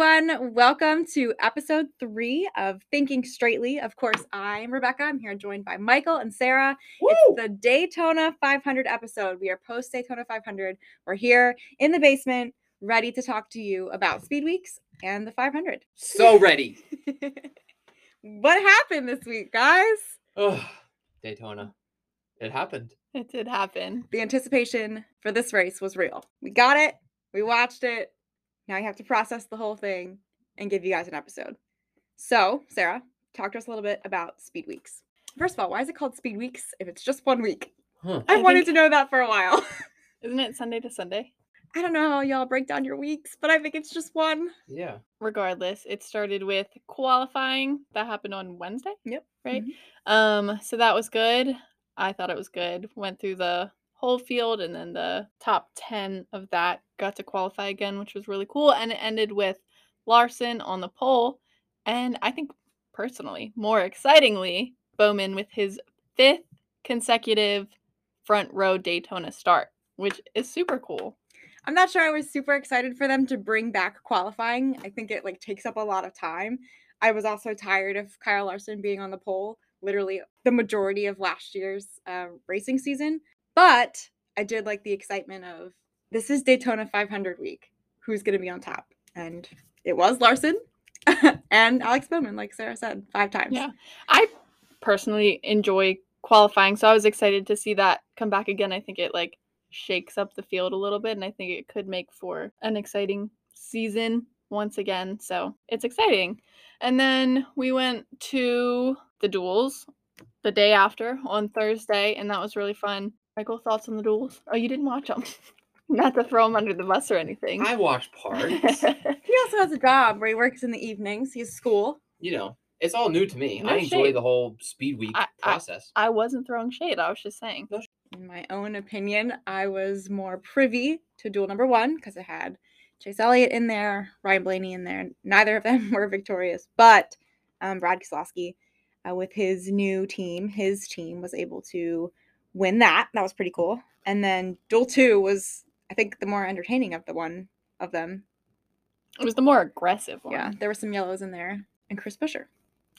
everyone. Welcome to episode 3 of Thinking Straightly. Of course, I'm Rebecca. I'm here joined by Michael and Sarah. Woo! It's the Daytona 500 episode. We are post Daytona 500. We're here in the basement, ready to talk to you about Speed Weeks and the 500. So ready. What happened this week, guys? Oh, Daytona. It happened. It did happen. The anticipation for this race was real. We got it. We watched it. Now you have to process the whole thing and give you guys an episode. So, Sarah, talk to us a little bit about Speed Weeks. First of all, why is it called Speed Weeks if it's just one week? Huh. I wanted to know that for a while. Isn't it Sunday to Sunday? I don't know how y'all break down your weeks, but I think it's just one. Yeah. Regardless, it started with qualifying. That happened on Wednesday. Yep. Right? Mm-hmm. So that was good. I thought it was good. Went through the whole field and then the top 10 of that got to qualify again, which was really cool. And it ended with Larson on the pole. And I think personally, more excitingly, Bowman with his 5th consecutive front row Daytona start, which is super cool. I'm not sure I was super excited for them to bring back qualifying. I think it takes up a lot of time. I was also tired of Kyle Larson being on the pole literally the majority of last year's racing season. But I did like the excitement of this is Daytona 500 week. Who's going to be on top? And it was Larson and Alex Bowman, like Sarah said, 5 times. Yeah, I personally enjoy qualifying, so I was excited to see that come back again. I think it shakes up the field a little bit, and I think it could make for an exciting season once again. So it's exciting. And then we went to the duels the day after on Thursday, and that was really fun. Michael, thoughts on the duels? Oh, you didn't watch them. Not to throw him under the bus or anything. I watched parts. He also has a job where he works in the evenings. He has school. It's all new to me. No, I enjoy the whole Speed Week process. I wasn't throwing shade. I was just saying. In my own opinion, I was more privy to duel number 1 because it had Chase Elliott in there, Ryan Blaney in there. Neither of them were victorious, but Brad Keselowski with his new team, was able to win that. That was pretty cool. And then duel 2 was, I think, the more entertaining of the one of them. It was the more aggressive one. Yeah, there were some yellows in there. And Chris Buescher.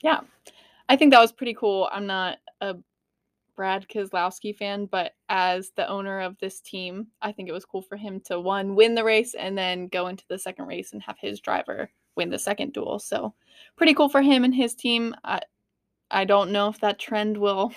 Yeah. I think that was pretty cool. I'm not a Brad Keselowski fan, but as the owner of this team, I think it was cool for him to, 1, win the race and then go into the second race and have his driver win the second duel. So pretty cool for him and his team. I don't know if that trend will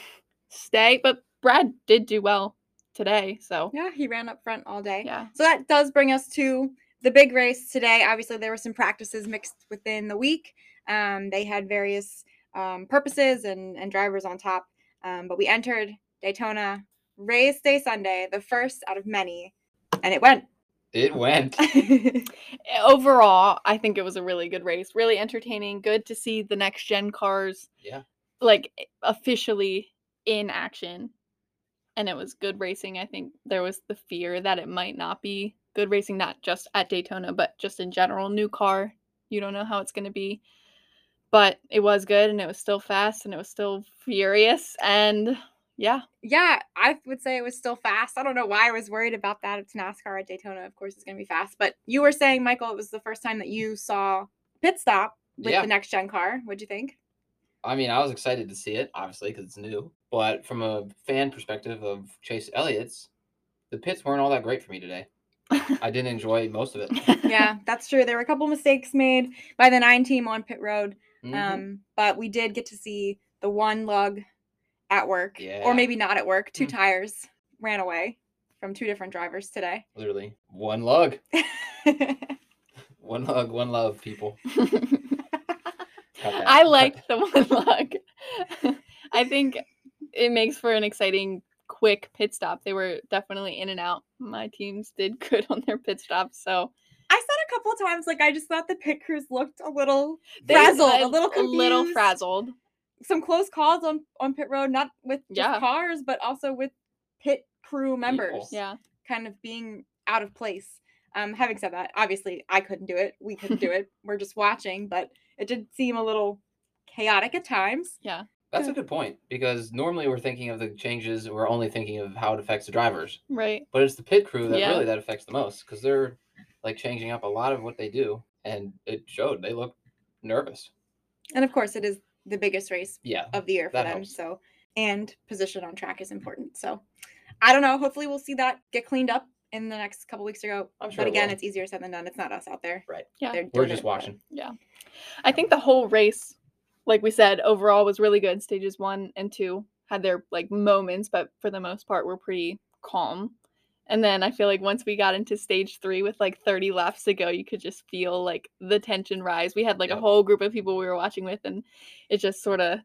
stay, but Brad did do well today. So yeah, he ran up front all day. Yeah. So that does bring us to the big race today. Obviously, there were some practices mixed within the week. They had various purposes and drivers on top. But we entered Daytona race day Sunday, the first out of many, and it went. It went. Overall, I think it was a really good race, really entertaining. Good to see the next gen cars, officially in action. And it was good racing. I think there was the fear that it might not be good racing, not just at Daytona, but just in general. New car, you don't know how it's going to be. But it was good, and it was still fast, and it was still furious, and yeah. Yeah, I would say it was still fast. I don't know why I was worried about that. It's NASCAR at Daytona. Of course, it's going to be fast. But you were saying, Michael, it was the first time that you saw pit stop with the next-gen car. What'd you think? I mean, I was excited to see it, obviously, because it's new. But from a fan perspective of Chase Elliott's, the pits weren't all that great for me today. I didn't enjoy most of it. Yeah, that's true. There were a couple mistakes made by the 9 team on pit road. Mm-hmm. But we did get to see the 1 lug at work, or maybe not at work. 2 tires ran away from 2 different drivers today. Literally, 1 lug. 1 lug, 1 love, people. I liked the 1 lug. I think it makes for an exciting, quick pit stop. They were definitely in and out. My teams did good on their pit stops, so. A couple of times, I just thought the pit crews looked a little frazzled, a little confused. A little frazzled. Some close calls on pit road, not with just cars, but also with pit crew members. People. Yeah. Kind of being out of place. Having said that, obviously, I couldn't do it. We couldn't do it. We're just watching, but it did seem a little chaotic at times. Yeah. That's a good point, because normally we're thinking of the changes, we're only thinking of how it affects the drivers. Right. But it's the pit crew that really that affects the most, because they're changing up a lot of what they do. and it showed. They looked nervous. And of course, it is the biggest race of the year for them. Helps. So, and position on track is important. So, I don't know. Hopefully, we'll see that get cleaned up in the next couple weeks or go. I'm sure. But again, it's easier said than done. It's not us out there. Right. Yeah. We're just watching. Yeah. I think the whole race, like we said, overall was really good. Stages 1 and 2 had their like moments, but for the most part, were pretty calm. And then I feel like once we got into stage 3 with like 30 laps to go, you could just feel like the tension rise. We had like a whole group of people we were watching with, and it just sort of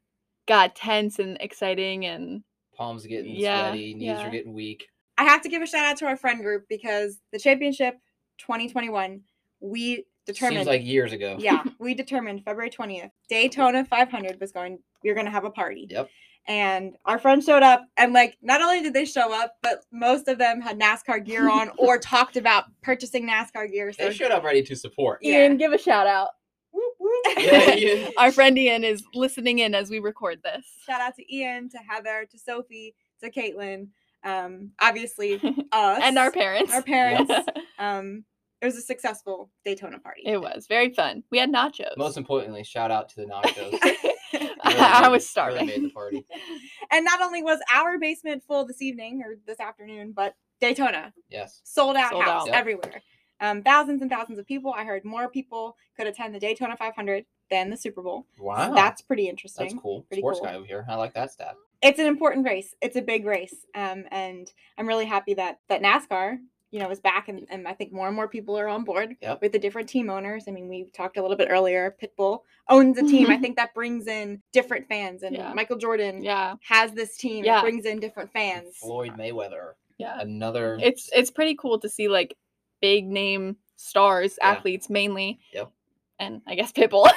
got tense and exciting. And palms getting sweaty, knees are getting weak. I have to give a shout out to our friend group because the championship 2021, we determined. Seems like years ago. Yeah. We determined February 20th, Daytona 500 was going, we were going to have a party. Yep. And our friends showed up, and like not only did they show up, but most of them had NASCAR gear on or talked about purchasing NASCAR gear. So they showed up ready to support. Ian, give a shout out. Whoop, whoop. Yeah, Ian. Our friend Ian is listening in as we record this. Shout out to Ian, to Heather, to Sophie, to Caitlin, obviously us and our parents. It was a successful Daytona party. It was very fun. We had nachos. Most importantly, shout out to the nachos. I was starving. Really made the party. And not only was our basement full this evening or this afternoon, but Daytona. Yes. Sold out house everywhere. Thousands and thousands of people. I heard more people could attend the Daytona 500 than the Super Bowl. Wow. So that's pretty interesting. That's cool. Sports guy over here. I like that stat. It's an important race. It's a big race. And I'm really happy that NASCAR, you know, is back. And I think more and more people are on board with the different team owners. I mean, we talked a little bit earlier. Pitbull owns a team. I think that brings in different fans. And Michael Jordan has this team. It brings in different fans. Floyd Mayweather. Yeah. Another. It's pretty cool to see, like, big name stars, athletes mainly. Yep. And I guess Pitbull,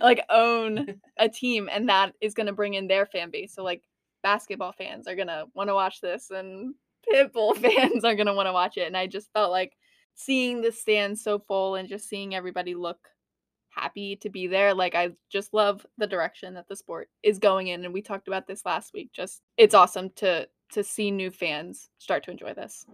like, own a team. And that is going to bring in their fan base. So, like, basketball fans are going to want to watch this. And Pitbull fans are going to want to watch it. And I just felt like seeing the stand so full and just seeing everybody look happy to be there. Like, I just love the direction that the sport is going in. And we talked about this last week. Just, it's awesome to see new fans start to enjoy this.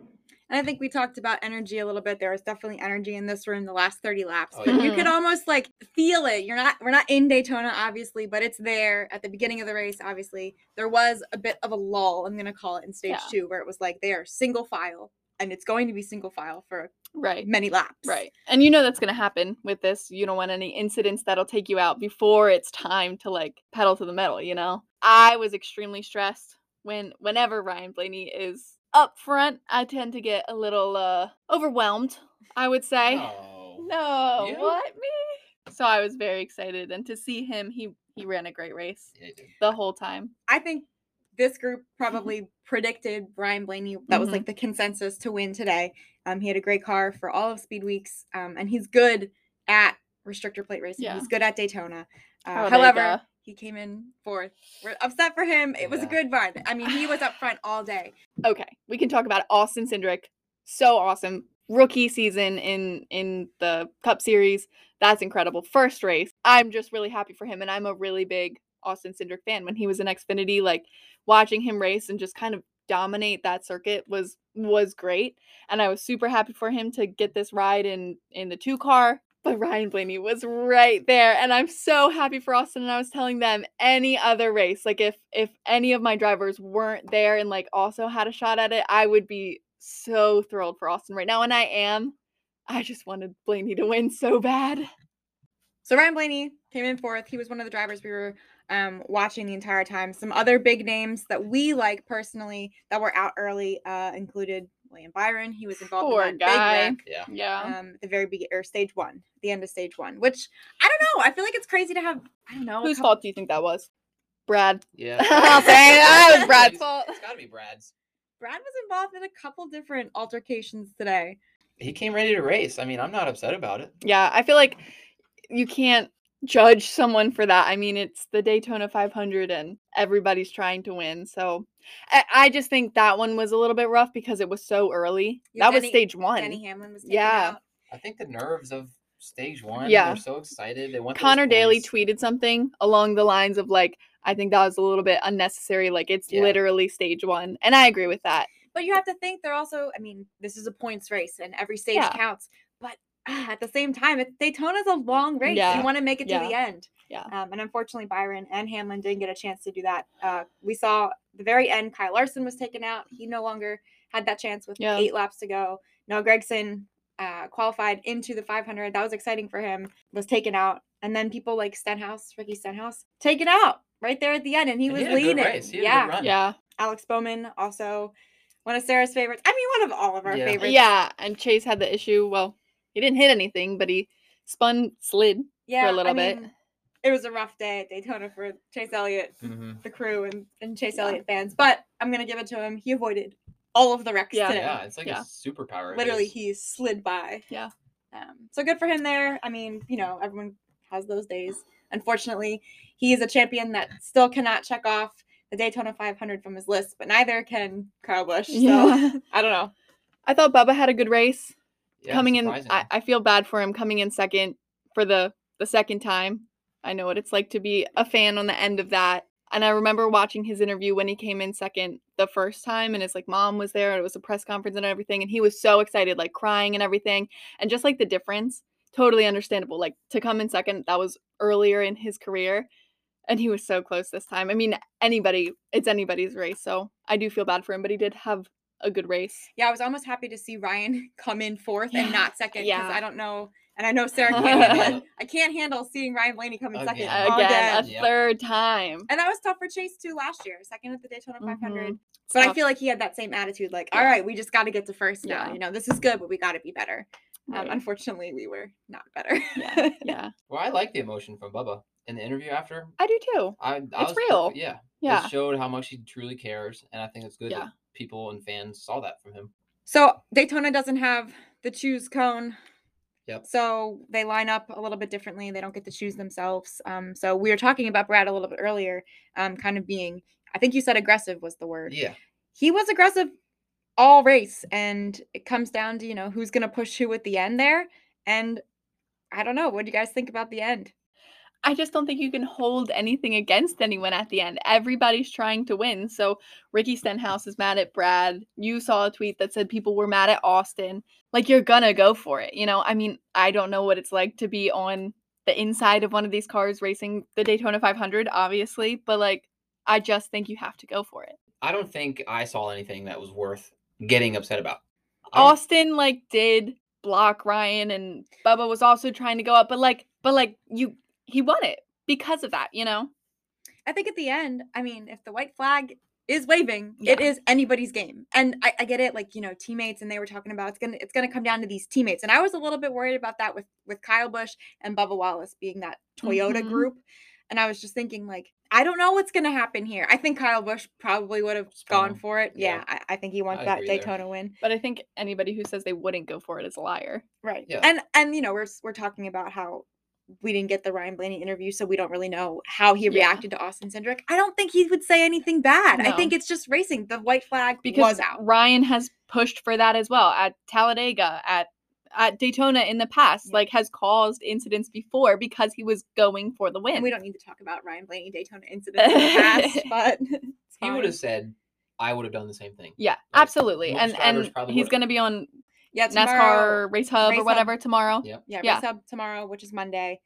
And I think we talked about energy a little bit. There was definitely energy in this room the last 30 laps. Oh, yeah. But you could almost like feel it. We're not in Daytona, obviously, but it's there at the beginning of the race, obviously. There was a bit of a lull, I'm going to call it, in stage 2, where it was like they are single file, and it's going to be single file for many laps. Right. And you know that's going to happen with this. You don't want any incidents that'll take you out before it's time to like pedal to the metal, you know? I was extremely stressed whenever Ryan Blaney is up front. I tend to get a little overwhelmed, I would say. Me? So I was very excited, and to see him, he ran a great race the whole time. I think this group probably predicted Ryan Blaney. That was like the consensus to win today. He had a great car for all of Speed Weeks, and he's good at restrictor plate racing. He's good at Daytona. However, he came in fourth. We're upset for him. It was a good run. I mean, he was up front all day. Okay. We can talk about Austin Cindric. So awesome. Rookie season in the Cup Series. That's incredible. First race. I'm just really happy for him. And I'm a really big Austin Cindric fan. When he was in Xfinity, like watching him race and just kind of dominate that circuit was great. And I was super happy for him to get this ride in the 2 car. But Ryan Blaney was right there, and I'm so happy for Austin. And I was telling them, any other race, like if any of my drivers weren't there and like also had a shot at it, I would be so thrilled for Austin right now. And I am. I just wanted Blaney to win so bad. So Ryan Blaney came in fourth. He was one of the drivers we were watching the entire time. Some other big names that we like personally that were out early included William Byron. He was involved in that big wreck. The very beginning, or stage 1, the end of stage 1, which I don't know. I feel like it's crazy to have, I don't know. Whose fault do you think that was? Brad. Yeah. I'll say that was Brad's fault. It's got to be Brad's. Brad was involved in a couple different altercations today. He came ready to race. I mean, I'm not upset about it. Yeah. I feel like you can't judge someone for that. I mean, it's the Daytona 500 and everybody's trying to win. So I just think that one was a little bit rough because it was so early. That was stage 1. Denny Hamlin was taken out. I think the nerves of stage 1. Yeah. They're so excited. They want Connor Daly tweeted something along the lines of like, I think that was a little bit unnecessary. Like it's literally stage 1. And I agree with that. But you have to think they're also, I mean, this is a points race and every stage counts. But at the same time, Daytona's a long race. Yeah. You want to make it to the end. Yeah. And unfortunately, Byron and Hamlin didn't get a chance to do that. We saw the very end, Kyle Larson was taken out. He no longer had that chance with 8 laps to go. Noah Gregson qualified into the 500. That was exciting for him. Was taken out. And then people like Stenhouse, Ricky Stenhouse, taken out right there at the end. And he was leading. Yeah. Alex Bowman also one of Sarah's favorites. I mean, one of all of our favorites. Yeah. And Chase had the issue. Well, he didn't hit anything, but he slid for a little bit. It was a rough day at Daytona for Chase Elliott, the crew, and Chase Elliott fans. But I'm going to give it to him. He avoided all of the wrecks today. Yeah, it's like a superpower. Literally, he slid by. Yeah. So good for him there. I mean, you know, everyone has those days. Unfortunately, he is a champion that still cannot check off the Daytona 500 from his list, but neither can Kyle Busch. So, I don't know. I thought Bubba had a good race. Yeah, coming in, I feel bad for him coming in second for the second time. I know what it's like to be a fan on the end of that. And I remember watching his interview when he came in second the first time, and his like mom was there, and it was a press conference and everything, and he was so excited, like crying and everything. And just like the difference, totally understandable. Like to come in second, that was earlier in his career, and he was so close this time. I mean, it's anybody's race, so I do feel bad for him, but he did have a good race. Yeah, I was almost happy to see Ryan come in fourth and not second, because I don't know. And I know Sarah can't handle it. I can't handle seeing Ryan Blaney come in second again, a third time. And that was tough for Chase too last year, second at the Daytona 500. But I feel like he had that same attitude, like, all right, we just got to get to first now. You know, this is good, but we got to be better. Right. Unfortunately, we were not better. Well, I like the emotion from Bubba in the interview after. I do too. It's real. Yeah. It showed how much he truly cares, and I think it's good that people and fans saw that from him. So Daytona doesn't have the choose cone. Yep. So they line up a little bit differently. They don't get to choose themselves. So we were talking about Brad a little bit earlier, kind of being, I think you said aggressive was the word. Yeah. He was aggressive all race, and it comes down to, you know, who's going to push who at the end there. And I don't know. What do you guys think about the end? I just don't think you can hold anything against anyone at the end. Everybody's trying to win. So Ricky Stenhouse is mad at Brad. You saw a tweet that said people were mad at Austin. Like, you're going to go for it. You know, I mean, I don't know what it's like to be on the inside of one of these cars racing the Daytona 500, obviously. But, like, I just think you have to go for it. I don't think I saw anything that was worth getting upset about. Austin, like, did block Ryan, and Bubba was also trying to go up. But like you... He won it because of that, you know? I think at the end, I mean, if the white flag is waving, it is anybody's game. And I get it, like, you know, teammates, and they were talking about it's gonna come down to these teammates. And I was a little bit worried about that with Kyle Busch and Bubba Wallace being that Toyota group. And I was just thinking, like, I don't know what's gonna happen here. I think Kyle Busch probably would have gone for it. Yeah, I think he wants that Daytona win. But I think anybody who says they wouldn't go for it is a liar. Right. Yeah. And you know, we're talking about how we didn't get the Ryan Blaney interview, so we don't really know how he reacted to Austin Cindric. I don't think he would say anything bad. No. I think it's just racing. The white flag was out. Ryan has pushed for that as well at Talladega, at Daytona in the past, like has caused incidents before because he was going for the win. And we don't need to talk about Ryan Blaney Daytona incidents in the past, but he would have said, I would have done the same thing. Yeah, like, absolutely. And he's going to be on tomorrow, NASCAR Race Hub or whatever tomorrow. Yep. Yeah, Race Hub tomorrow, which is Monday.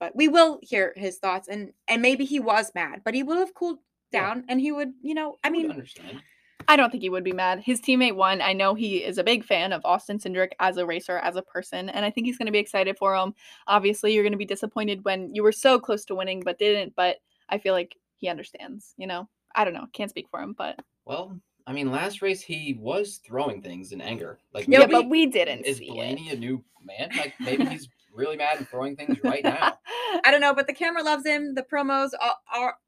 But we will hear his thoughts, and maybe he was mad, but he would have cooled down, and he would, you know, I mean, understand. I don't think he would be mad. His teammate won. I know he is a big fan of Austin Cindric as a racer, as a person, and I think he's going to be excited for him. Obviously, you're going to be disappointed when you were so close to winning but didn't, but I feel like he understands, you know. I don't know. Can't speak for him, but. Well, I mean, last race he was throwing things in anger. Like, yeah, but we didn't. Is Blaney a new man? Like, maybe he's really mad and throwing things right now. I don't know, but the camera loves him. The promos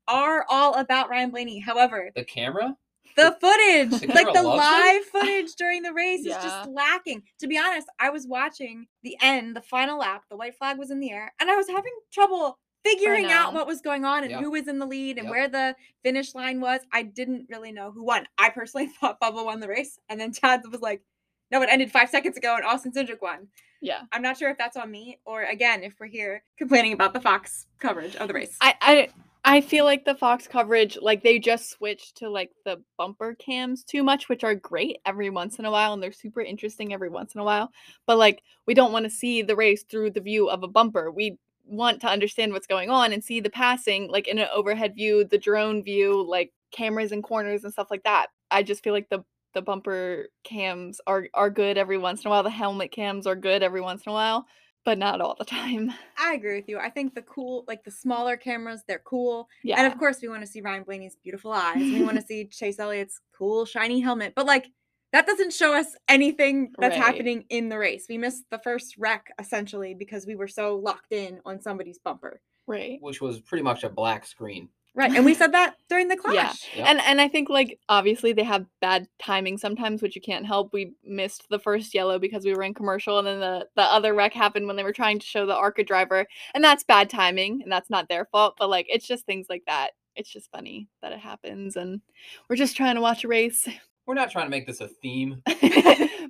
are all about Ryan Blaney. However, the camera, the footage, like the live footage during the race is just lacking. To be honest, I was watching the end, the final lap. The white flag was in the air, and I was having trouble figuring out what was going on and who was in the lead and where the finish line was. I didn't really know who won. I personally thought Bubba won the race, and then Chad was like, no, it ended 5 seconds ago and Austin Cindric won. Yeah. I'm not sure if that's on me or, again, if we're here complaining about the Fox coverage of the race. I I feel like the Fox coverage, like they just switched to like the bumper cams too much, which are great every once in a while and they're super interesting every once in a while. But like we don't want to see the race through the view of a bumper. We want to understand what's going on and see the passing like in an overhead view, the drone view, like cameras and corners and stuff like that. I just feel like the bumper cams are good every once in a while. The helmet cams are good every once in a while, but not all the time. I agree with you. I think the cool, like the smaller cameras, they're cool. Yeah. And of course we want to see Ryan Blaney's beautiful eyes. We want to see Chase Elliott's cool, shiny helmet, but like that doesn't show us anything that's happening in the race. We missed the first wreck essentially because we were so locked in on somebody's bumper. Right. Which was pretty much a black screen. Right, and we said that during the clash. Yeah. Yep. And I think, like, obviously they have bad timing sometimes, which you can't help. We missed the first yellow because we were in commercial, and then the other wreck happened when they were trying to show the ARCA driver, and that's bad timing, and that's not their fault, but, like, it's just things like that. It's just funny that it happens, and we're just trying to watch a race. We're not trying to make this a theme.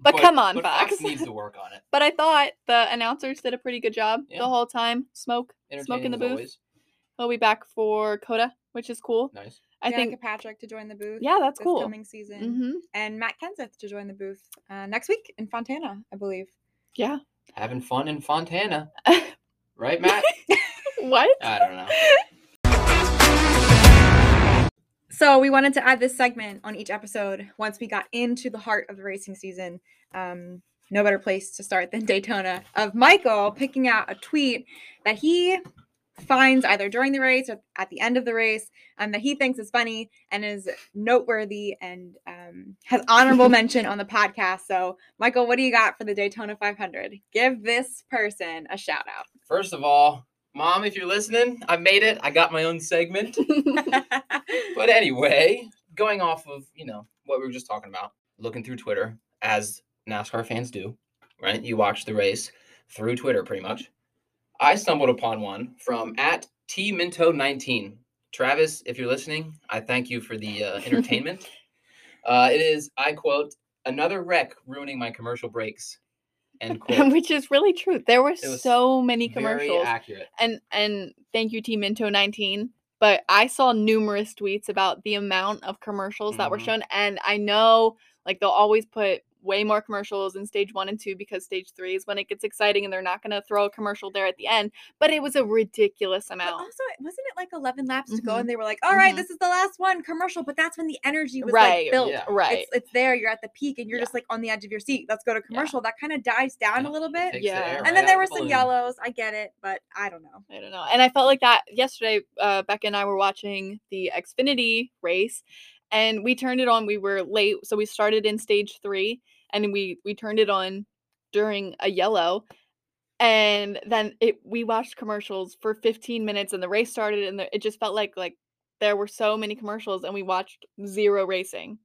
but come on, Fox needs to work on it. But I thought the announcers did a pretty good job the whole time. Smoke in the booth. Always. We'll be back for COTA, which is cool. Nice. I think Patrick to join the booth. Yeah, that's cool. This coming season. Mm-hmm. And Matt Kenseth to join the booth next week in Fontana, I believe. Yeah. Having fun in Fontana. Right, Matt? What? I don't know. So we wanted to add this segment on each episode once we got into the heart of the racing season. No better place to start than Daytona, of Michael picking out a tweet that he finds either during the race or at the end of the race that he thinks is funny and is noteworthy and has honorable mention on the podcast. So, Michael, what do you got for the Daytona 500? Give this person a shout out. First of all, Mom, if you're listening, I made it. I got my own segment. But anyway, going off of, you know, what we were just talking about, looking through Twitter, as NASCAR fans do, right? You watch the race through Twitter pretty much. I stumbled upon one from @TMinto19. Travis, if you're listening, I thank you for the entertainment. It is, I quote, "another wreck ruining my commercial breaks," end quote. Which is really true. There were so many commercials. Very accurate. And thank you, TMinto19. But I saw numerous tweets about the amount of commercials that were shown. And I know, like, they'll always put way more commercials in stage 1 and 2 because stage 3 is when it gets exciting and they're not going to throw a commercial there at the end. But it was a ridiculous amount. But also, wasn't it like 11 laps to go and they were like, all right, this is the last one commercial, but that's when the energy was like built. Yeah. Right. It's there. You're at the peak and you're just like on the edge of your seat. Let's go to commercial. That kind of dies down a little bit. And then there were some yellows. I get it, but I don't know. And I felt like that yesterday. Becca and I were watching the Xfinity race. And we turned it on. We were late, so we started in stage 3, and we turned it on during a yellow, and then we watched commercials for 15 minutes, and the race started, and it just felt like there were so many commercials, and we watched zero racing.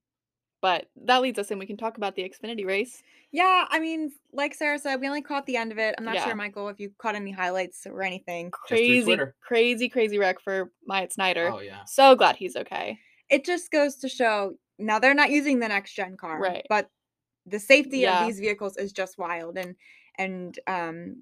But that leads us in. We can talk about the Xfinity race. Yeah, I mean, like Sarah said, we only caught the end of it. I'm not sure, Michael, if you caught any highlights or anything. Crazy wreck for Myatt Snyder. Oh, yeah. So glad he's okay. It just goes to show, now they're not using the next-gen car, but the safety of these vehicles is just wild. And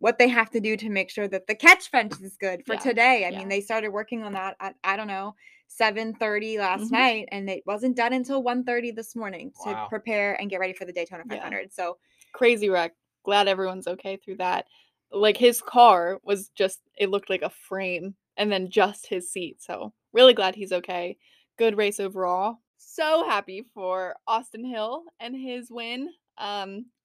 what they have to do to make sure that the catch fence is good for today. I mean, they started working on that at, 7:30 last night, and it wasn't done until 1:30 this morning to prepare and get ready for the Daytona 500. Yeah. So crazy wreck. Glad everyone's okay through that. Like, his car was just, it looked like a frame, and then just his seat. So really glad he's okay. Good race overall. So happy for Austin Hill and his win.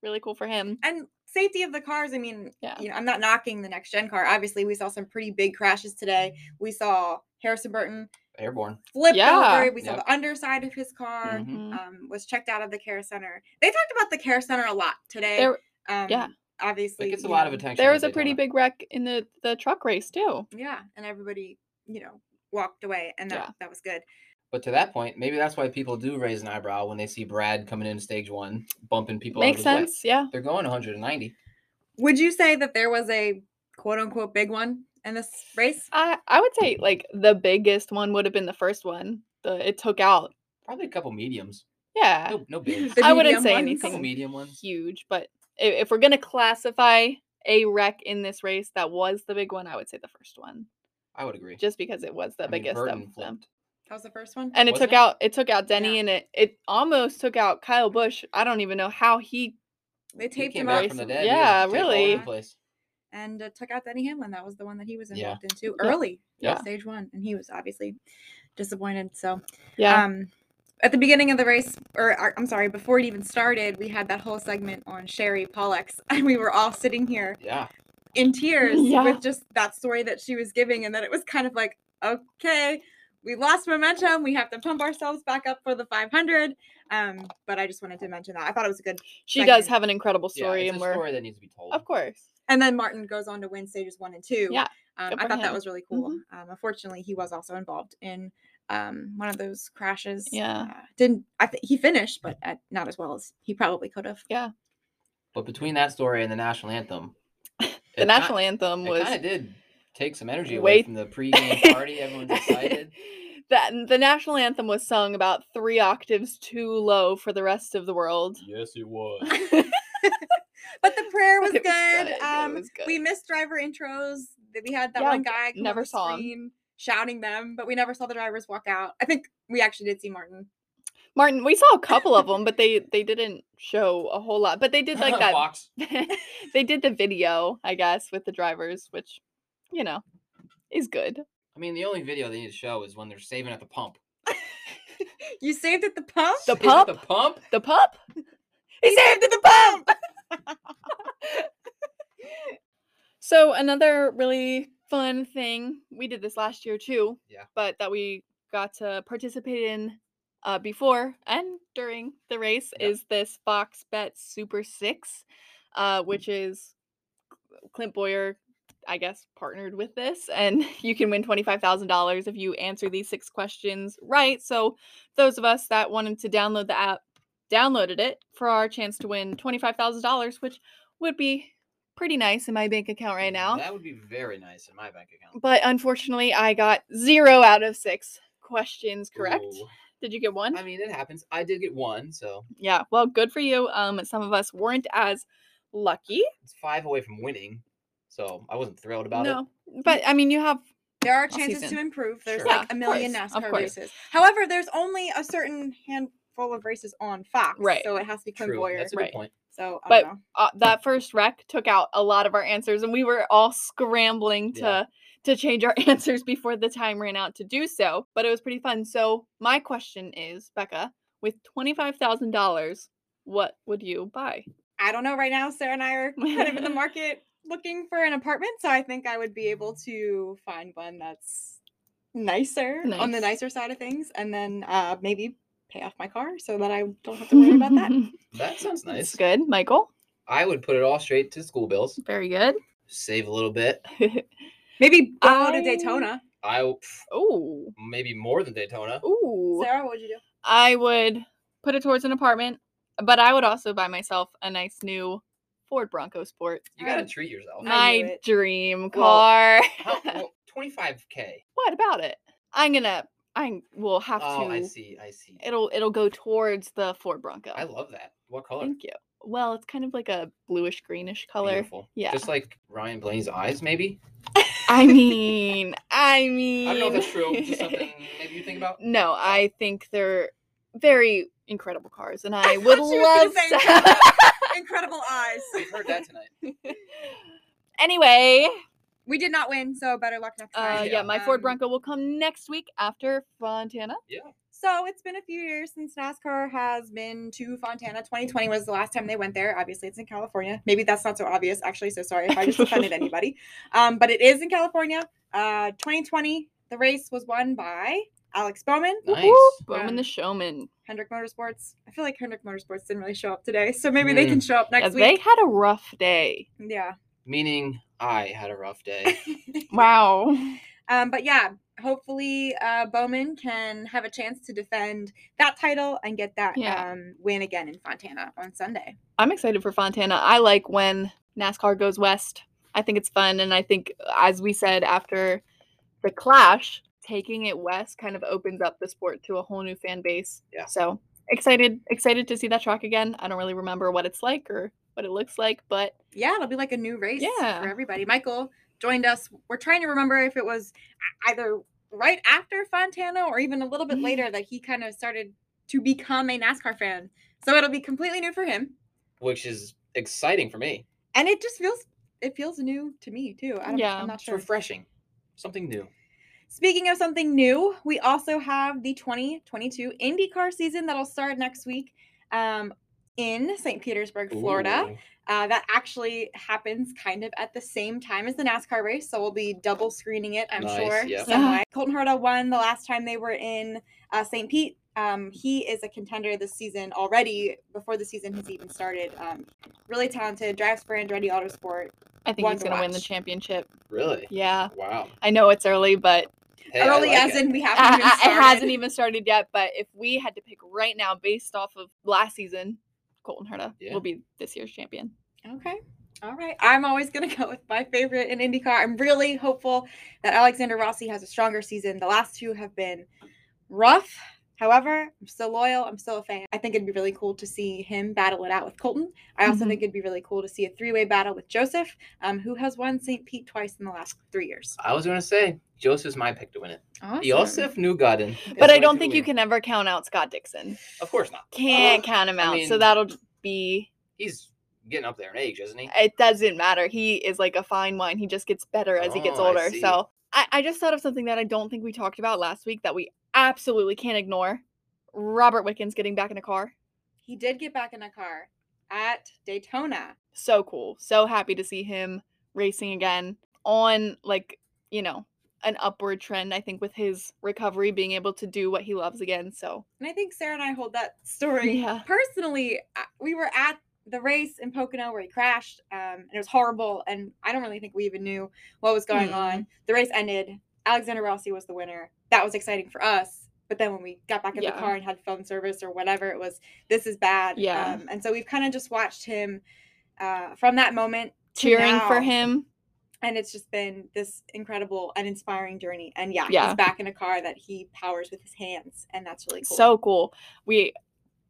Really cool for him. And safety of the cars. I mean, I'm not knocking the next-gen car. Obviously, we saw some pretty big crashes today. We saw Harrison Burton airborne flipped over. We saw the underside of his car was checked out of the care center. They talked about the care center a lot today. Obviously, it gets a lot of attention. There was a pretty big wreck in the truck race too. Yeah, and everybody walked away, and that was good. But to that point, maybe that's why people do raise an eyebrow when they see Brad coming in stage 1, bumping people. Makes sense, yeah. They're going 190. Would you say that there was a quote-unquote big one in this race? I would say, like, the biggest one would have been the first one. It took out probably a couple mediums. Yeah. No big. I wouldn't say anything. A couple medium ones. Huge, but if we're going to classify a wreck in this race that was the big one, I would say the first one. I would agree. Just because it was the biggest of them. That was the first one. And it took out Denny, and it almost took out Kyle Busch. I don't even know how they taped him up. Yeah, really. And took out Denny Hamlin. That was the one that he was involved in too early. Yeah. Stage one. And he was obviously disappointed. So yeah. At the beginning of the race, before it even started, we had that whole segment on Sherry Pollock, and we were all sitting here in tears with just that story that she was giving, and then it was kind of like, okay, we lost momentum. We have to pump ourselves back up for the 500. But I just wanted to mention that. I thought it was a good. She does have an incredible story, it's a story that needs to be told, of course. And then Martin goes on to win stages 1 and 2. Yeah, I thought that was really cool. Mm-hmm. Unfortunately, he was also involved in. One of those crashes. Yeah. He finished, but not as well as he probably could have. Yeah. But between that story and the national anthem, it kind of did take some energy away from the pregame party. Everyone's excited. The national anthem was sung about 3 octaves too low for the rest of the world. Yes, it was. But the prayer was good. We missed driver intros. We had that one guy never saw him. Shouting them, but we never saw the drivers walk out. I think we actually did see Martin. We saw a couple of them, but they didn't show a whole lot, but they did like that box. They did the video, I guess, with the drivers, which, you know, is good. I mean, the only video they need to show is when they're saving at the pump. You saved at the pump? The pump? He saved at the pump! So another really fun thing, we did this last year too, but that we got to participate in before and during the race is this FOX Bet Super 6, which is Clint Bowyer, I guess, partnered with this, and you can win $25,000 if you answer these 6 questions right. So those of us that wanted to download the app downloaded it for our chance to win $25,000, which would be pretty nice in my bank account right now. That would be very nice in my bank account. But unfortunately, I got 0 out of 6 questions correct. Ooh. Did you get one? I mean, it happens. I did get one, so. Yeah, well, good for you. Some of us weren't as lucky. It's 5 away from winning, so I wasn't thrilled about it. No, but I mean, you have. There are chances to improve. There's like a million NASCAR races. However, there's only a certain handful of races on Fox, so it has to be Clint Bowyer. That's a good point. So, that first wreck took out a lot of our answers, and we were all scrambling to change our answers before the time ran out to do so. But it was pretty fun. So my question is, Becca, with $25,000, what would you buy? I don't know. Right now, Sarah and I are kind of in the market looking for an apartment, so I think I would be able to find one that's nice. On the nicer side of things, and then maybe pay off my car so that I don't have to worry about that. That sounds nice. That's good. Michael? I would put it all straight to school bills. Very good. Save a little bit. Maybe go to Daytona. Maybe more than Daytona. Ooh. Sarah, what would you do? I would put it towards an apartment, but I would also buy myself a nice new Ford Bronco Sport. You got to treat yourself. My dream car. Well, $25,000. What about it? I will have to. Oh, I see. It'll go towards the Ford Bronco. I love that. What color? Thank you. Well, it's kind of like a bluish greenish color. Beautiful. Yeah. Just like Ryan Blaney's eyes, maybe. I don't know if that's true. Just something maybe you think about. No, I think they're very incredible cars, and I would love to. Incredible eyes. We've heard that tonight. Anyway. We did not win, so better luck next time. My Ford Bronco will come next week after Fontana. Yeah. So it's been a few years since NASCAR has been to Fontana. 2020 was the last time they went there. Obviously, it's in California. Maybe that's not so obvious, actually, so sorry if I just offended anybody. But it is in California. 2020, the race was won by Alex Bowman. Nice. Bowman the Showman. Hendrick Motorsports. I feel like Hendrick Motorsports didn't really show up today, so maybe they can show up next week. They had a rough day. Yeah. Meaning I had a rough day. Wow. But yeah, hopefully Bowman can have a chance to defend that title and get that win again in Fontana on Sunday. I'm excited for Fontana. I like when NASCAR goes west. I think it's fun. And I think, as we said after the clash, taking it west kind of opens up the sport to a whole new fan base. Yeah. So excited to see that track again. I don't really remember what it's like or what it looks like, but yeah, it'll be like a new race for everybody. Michael, joined us. We're trying to remember if it was either right after Fontana or even a little bit later that he kind of started to become a NASCAR fan. So it'll be completely new for him. Which is exciting for me. And it just feels new to me, too. I'm not sure. It's refreshing. Something new. Speaking of something new, we also have the 2022 IndyCar season that'll start next week in St. Petersburg, Florida. That actually happens kind of at the same time as the NASCAR race, so we'll be double screening it, I'm sure. Yep. Yeah. Colton Herta won the last time they were in St. Pete. He is a contender this season already, before the season has even started. Really talented, drives for Andretti Autosport. I think he's going to win the championship. Really? Yeah. Wow. I know it's early, but... Hey, early like as it. In we haven't even started. It hasn't even started yet, but if we had to pick right now based off of last season, Colton Herta will be this year's champion. Okay. All right. I'm always going to go with my favorite in IndyCar. I'm really hopeful that Alexander Rossi has a stronger season. The last two have been rough. However, I'm still loyal. I'm still a fan. I think it'd be really cool to see him battle it out with Colton. I also think it'd be really cool to see a three-way battle with Joseph, who has won St. Pete twice in the last 3 years. I was going to say, Joseph's my pick to win it. Awesome. Joseph Newgarden. But I don't think you can ever count out Scott Dixon. Of course not. Can't count him out. I mean, so that'll be... He's getting up there in age, isn't he? It doesn't matter. He is like a fine wine. He just gets better as he gets older. I just thought of something that I don't think we talked about last week that we absolutely can't ignore. Robert Wickens getting back in a car. He did get back in a car at Daytona. So cool. So happy to see him racing again on, like, you know, an upward trend, I think, with his recovery, being able to do what he loves again. So, and I think Sarah and I hold that story. Yeah. Personally, we were at the race in Pocono where he crashed, and it was horrible, and I don't really think we even knew what was going on. The race ended. Alexander Rossi was the winner. That was exciting for us, but then when we got back in the car and had phone service or whatever, it was, this is bad. Yeah. And so we've kind of just watched him from that moment cheering for him. And it's just been this incredible and inspiring journey. And he's back in a car that he powers with his hands, and that's really cool. So cool. We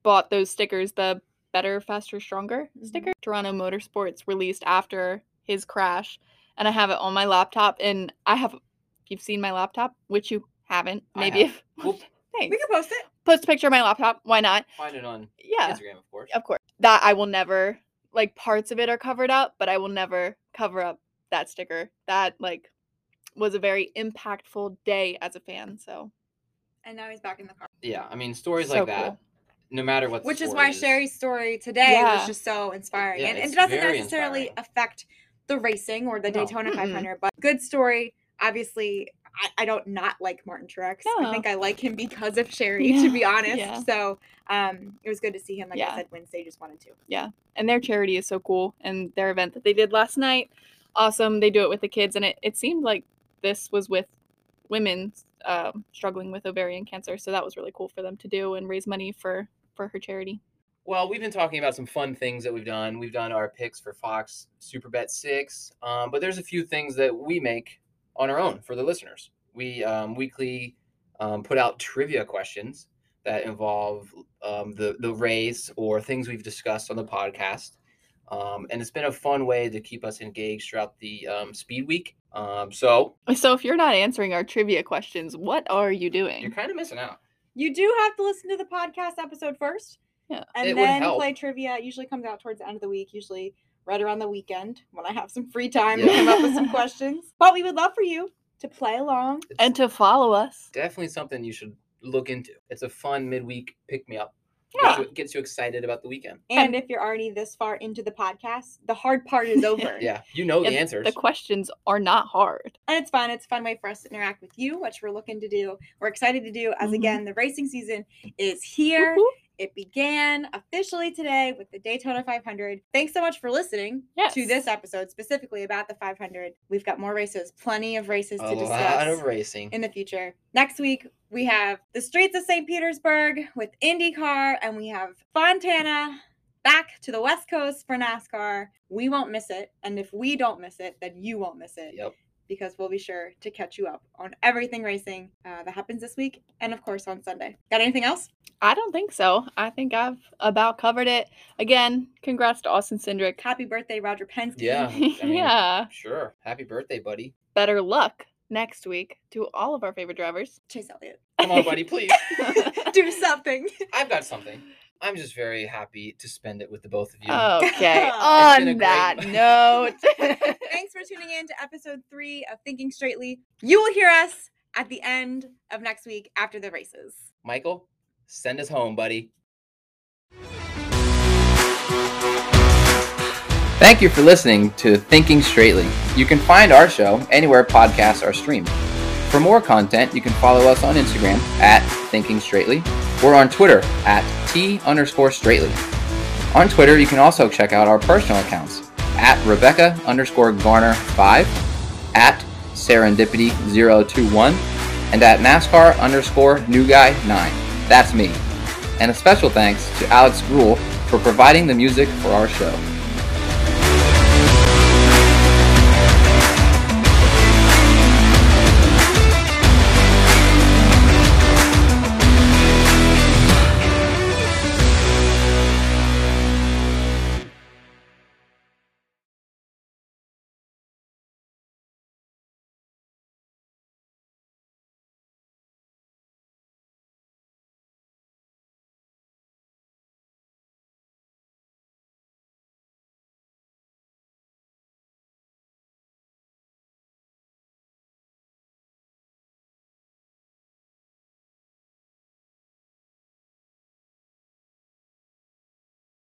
bought those stickers, the Better, Faster, Stronger sticker. Toronto Motorsports released after his crash, and I have it on my laptop, and I have... You've seen my laptop, which you haven't. Maybe have. Thanks. We can post it. Post a picture of my laptop. Why not? Find it on Instagram, of course. Of course. That I will never, like, parts of it are covered up, but I will never cover up that sticker. That, like, was a very impactful day as a fan. So. And now he's back in the car. Yeah, I mean, stories like that. Cool. No matter what. Which is why Sherry's story today was just so inspiring, and it doesn't necessarily affect the racing or the Daytona 500, but good story. Obviously, I don't not like Martin Truex. No. I think I like him because of Sherry, to be honest. Yeah. So it was good to see him, like I said, Wednesday just wanted to. Yeah, and their charity is so cool, and their event that they did last night, awesome. They do it with the kids, and it seemed like this was with women struggling with ovarian cancer, so that was really cool for them to do and raise money for her charity. Well, we've been talking about some fun things that we've done. We've done our picks for FOX Super Bet 6, but there's a few things that we make on our own for the listeners. We weekly put out trivia questions that involve the race or things we've discussed on the podcast. And it's been a fun way to keep us engaged throughout the Speed Week. So if you're not answering our trivia questions, what are you doing? You're kind of missing out. You do have to listen to the podcast episode first. Yeah. And then play trivia. It usually comes out towards the end of the week, usually right around the weekend when I have some free time to come up with some questions. But we would love for you to play along and to follow us. Definitely something you should look into. It's a fun midweek pick-me-up. Yeah. Gets you excited about the weekend. And if you're already this far into the podcast, the hard part is over. Yeah, you know the answers. The questions are not hard. And it's fun. It's a fun way for us to interact with you, which we're looking to do. We're excited to do, as again, the racing season is here. Woo-hoo. It began officially today with the Daytona 500. Thanks so much for listening to this episode, specifically about the 500. We've got more races, plenty of races to discuss. A lot of racing. In the future. Next week, we have the streets of St. Petersburg with IndyCar, and we have Fontana back to the West Coast for NASCAR. We won't miss it, and if we don't miss it, then you won't miss it. Yep. because we'll be sure to catch you up on everything racing that happens this week and, of course, on Sunday. Got anything else? I don't think so. I think I've about covered it. Again, congrats to Austin Cindric. Happy birthday, Roger Penske. Yeah. I mean, yeah. Sure. Happy birthday, buddy. Better luck next week to all of our favorite drivers. Chase Elliott. Come on, buddy, please. Do something. I've got something. I'm just very happy to spend it with the both of you. Okay. On that note. Thanks for tuning in to episode 3 of Thinking Straightly. You will hear us at the end of next week after the races. Michael, send us home, buddy. Thank you for listening to Thinking Straightly. You can find our show anywhere podcasts are streamed. For more content, you can follow us on Instagram @Thinking Straightly or on Twitter @T_Straightly. On Twitter, you can also check out our personal accounts @Rebecca_Garner5, @Serendipity021, and @NASCAR_NewGuy9. That's me. And a special thanks to Alex Gruhl for providing the music for our show.